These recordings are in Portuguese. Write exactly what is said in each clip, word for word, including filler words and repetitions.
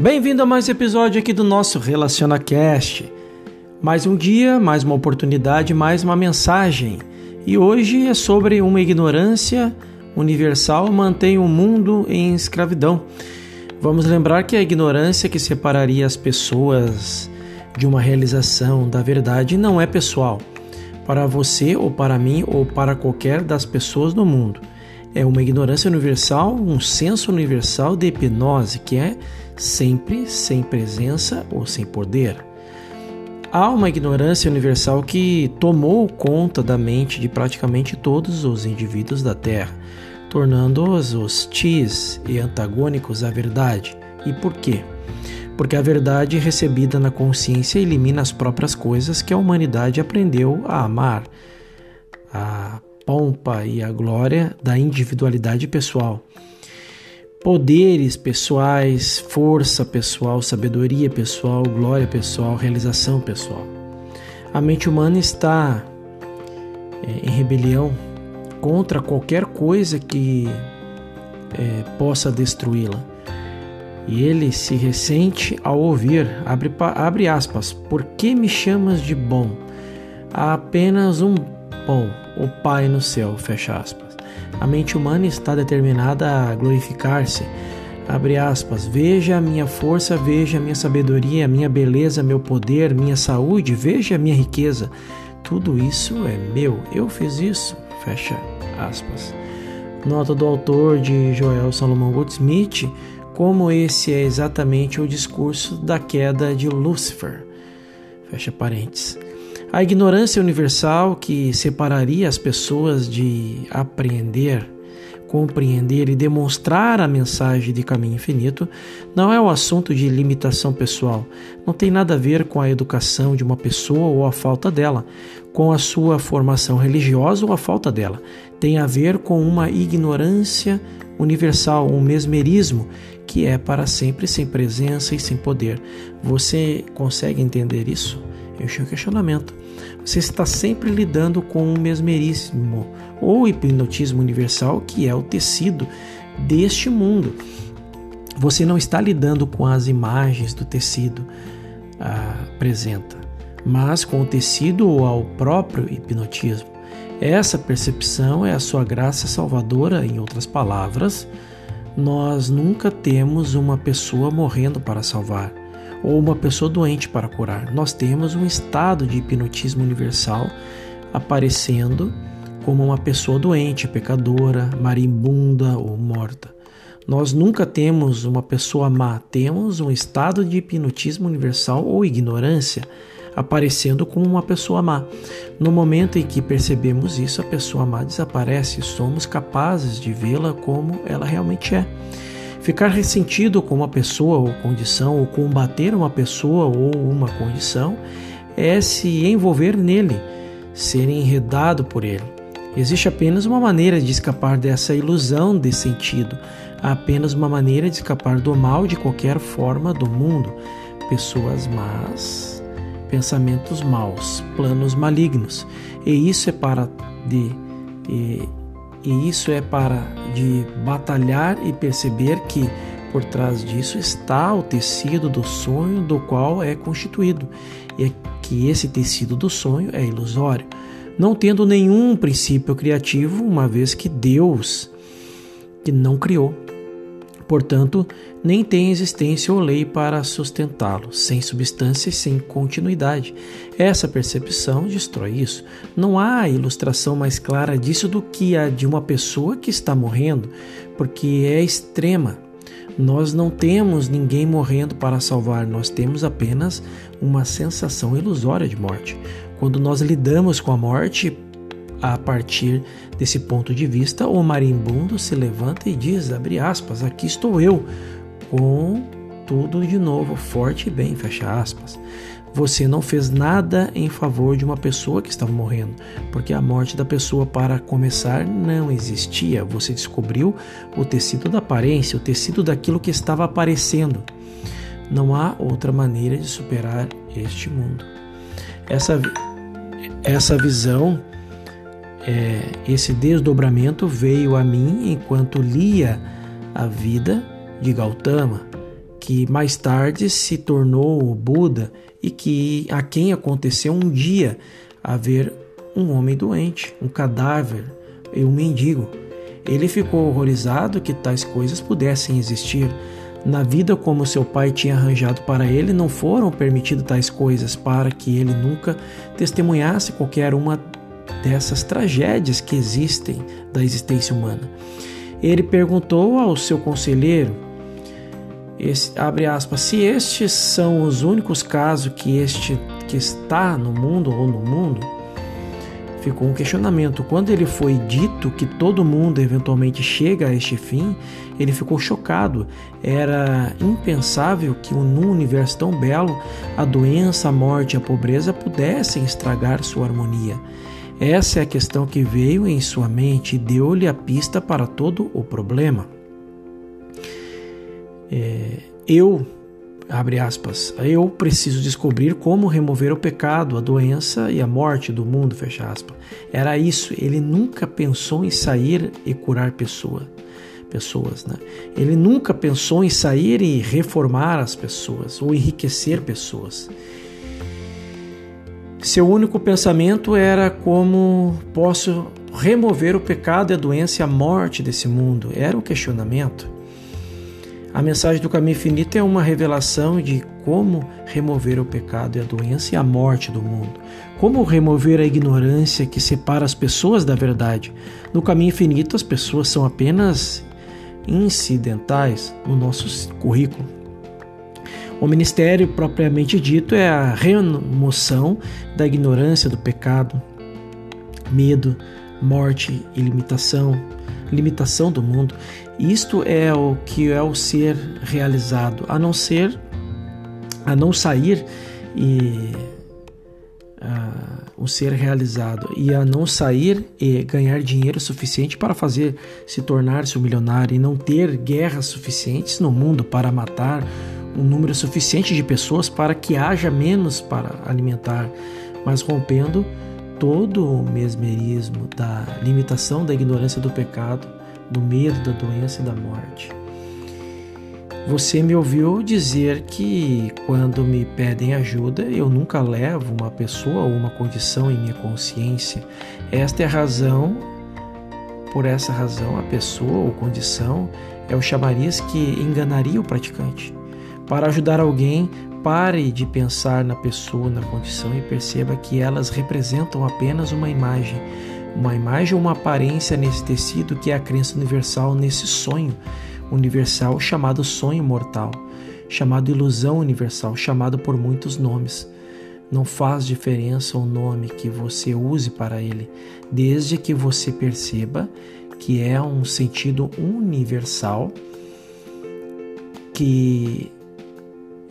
Bem-vindo a mais um episódio aqui do nosso Relaciona Cast. Mais um dia, mais uma oportunidade, mais uma mensagem. E hoje é sobre uma ignorância universal mantém o mundo em escravidão. Vamos lembrar que a ignorância que separaria as pessoas de uma realização da verdade não é pessoal, para você ou para mim ou para qualquer das pessoas do mundo. É uma ignorância universal, um senso universal de hipnose, que é sempre sem presença ou sem poder. Há uma ignorância universal que tomou conta da mente de praticamente todos os indivíduos da Terra, tornando-os hostis e antagônicos à verdade. E por quê? Porque a verdade recebida na consciência elimina as próprias coisas que a humanidade aprendeu a amar, a pompa e a glória da individualidade pessoal. Poderes pessoais, força pessoal, sabedoria pessoal, glória pessoal, realização pessoal. A mente humana está em rebelião contra qualquer coisa que é, possa destruí-la. E ele se ressente ao ouvir, abre, abre aspas, por que me chamas de bom? Há apenas um bom, o Pai no céu, fecha aspas. A mente humana está determinada a glorificar-se. Abre aspas. Veja a minha força, veja a minha sabedoria, a minha beleza, meu poder, minha saúde, veja a minha riqueza. Tudo isso é meu. Eu fiz isso. Fecha aspas. Nota do autor de Joel Salomão Goldsmith, como esse é exatamente o discurso da queda de Lúcifer. Fecha parênteses. A ignorância universal que separaria as pessoas de apreender, compreender e demonstrar a mensagem de Caminho Infinito não é um assunto de limitação pessoal. Não tem nada a ver com a educação de uma pessoa ou a falta dela, com a sua formação religiosa ou a falta dela. Tem a ver com uma ignorância universal, um mesmerismo que é para sempre sem presença e sem poder. Você consegue entender isso? Eu chego ao questionamento. Você está sempre lidando com o mesmerismo ou hipnotismo universal, que é o tecido deste mundo. Você não está lidando com as imagens do tecido apresenta, mas com o tecido ou ao próprio hipnotismo. Essa percepção é a sua graça salvadora. Em outras palavras, nós nunca temos uma pessoa morrendo para salvar ou uma pessoa doente para curar. Nós temos um estado de hipnotismo universal aparecendo como uma pessoa doente, pecadora, marimbunda ou morta. Nós nunca temos uma pessoa má, temos um estado de hipnotismo universal ou ignorância aparecendo como uma pessoa má. No momento em que percebemos isso, a pessoa má desaparece e somos capazes de vê-la como ela realmente é. Ficar ressentido com uma pessoa ou condição, ou combater uma pessoa ou uma condição, é se envolver nele, ser enredado por ele. Existe apenas uma maneira de escapar dessa ilusão de sentido, há apenas uma maneira de escapar do mal de qualquer forma do mundo. Pessoas más, pensamentos maus, planos malignos, e isso é para de... E, E isso é para de batalhar e perceber que por trás disso está o tecido do sonho do qual é constituído, e é que esse tecido do sonho é ilusório, não tendo nenhum princípio criativo, uma vez que Deus que não criou. Portanto, nem tem existência ou lei para sustentá-lo, sem substância e sem continuidade. Essa percepção destrói isso. Não há ilustração mais clara disso do que a de uma pessoa que está morrendo, porque é extrema. Nós não temos ninguém morrendo para salvar, nós temos apenas uma sensação ilusória de morte. Quando nós lidamos com a morte, a partir desse ponto de vista, o marimbondo se levanta e diz, abre aspas, aqui estou eu, com tudo de novo, forte e bem, fecha aspas. Você não fez nada em favor de uma pessoa que estava morrendo, porque a morte da pessoa, para começar, não existia. Você descobriu o tecido da aparência, o tecido daquilo que estava aparecendo. Não há outra maneira de superar este mundo. Essa, essa visão... É, esse desdobramento veio a mim enquanto lia a vida de Gautama, que mais tarde se tornou o Buda e que a quem aconteceu um dia haver um homem doente, um cadáver e um mendigo. Ele ficou horrorizado que tais coisas pudessem existir. Na vida como seu pai tinha arranjado para ele, não foram permitidas tais coisas para que ele nunca testemunhasse qualquer uma dessas tragédias que existem da existência humana. Ele perguntou ao seu conselheiro, esse, abre aspas, se estes são os únicos casos que este que está no mundo ou no mundo, ficou um questionamento. Quando ele foi dito que todo mundo eventualmente chega a este fim, ele ficou chocado. Era impensável que num universo tão belo, a doença, a morte e a pobreza pudessem estragar sua harmonia. Essa é a questão que veio em sua mente e deu-lhe a pista para todo o problema. É, eu, abre aspas, eu preciso descobrir como remover o pecado, a doença e a morte do mundo, fecha aspas. Era isso, ele nunca pensou em sair e curar pessoa, pessoas, né? Ele nunca pensou em sair e reformar as pessoas ou enriquecer pessoas. Seu único pensamento era como posso remover o pecado, a doença e a morte desse mundo. Era um questionamento. A mensagem do Caminho Infinito é uma revelação de como remover o pecado, a doença e a morte do mundo. Como remover a ignorância que separa as pessoas da verdade. No Caminho Infinito, as pessoas são apenas incidentais no nosso currículo. O ministério propriamente dito é a remoção da ignorância do pecado, medo, morte e limitação, limitação do mundo. Isto é o que é o ser realizado, a não ser, a não sair e a, o ser realizado e a não sair e ganhar dinheiro suficiente para fazer se tornar-se um milionário e não ter guerras suficientes no mundo para matar um número suficiente de pessoas para que haja menos para alimentar, mas rompendo todo o mesmerismo da limitação, da ignorância do pecado, do medo, da doença e da morte. Você me ouviu dizer que quando me pedem ajuda, eu nunca levo uma pessoa ou uma condição em minha consciência. Esta é a razão, por essa razão, a pessoa ou condição é o chamariz que enganaria o praticante. Para ajudar alguém, pare de pensar na pessoa, na condição e perceba que elas representam apenas uma imagem. Uma imagem ou uma aparência nesse tecido que é a crença universal nesse sonho universal chamado sonho mortal, chamado ilusão universal, chamado por muitos nomes. Não faz diferença o nome que você use para ele, desde que você perceba que é um sentido universal que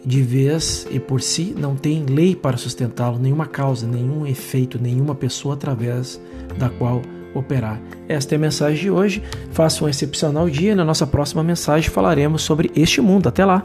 de vez e por si não tem lei para sustentá-lo, nenhuma causa, nenhum efeito, nenhuma pessoa através da qual operar. Esta é a mensagem de hoje. Faça um excepcional dia. Na nossa próxima mensagem falaremos sobre este mundo. Até lá!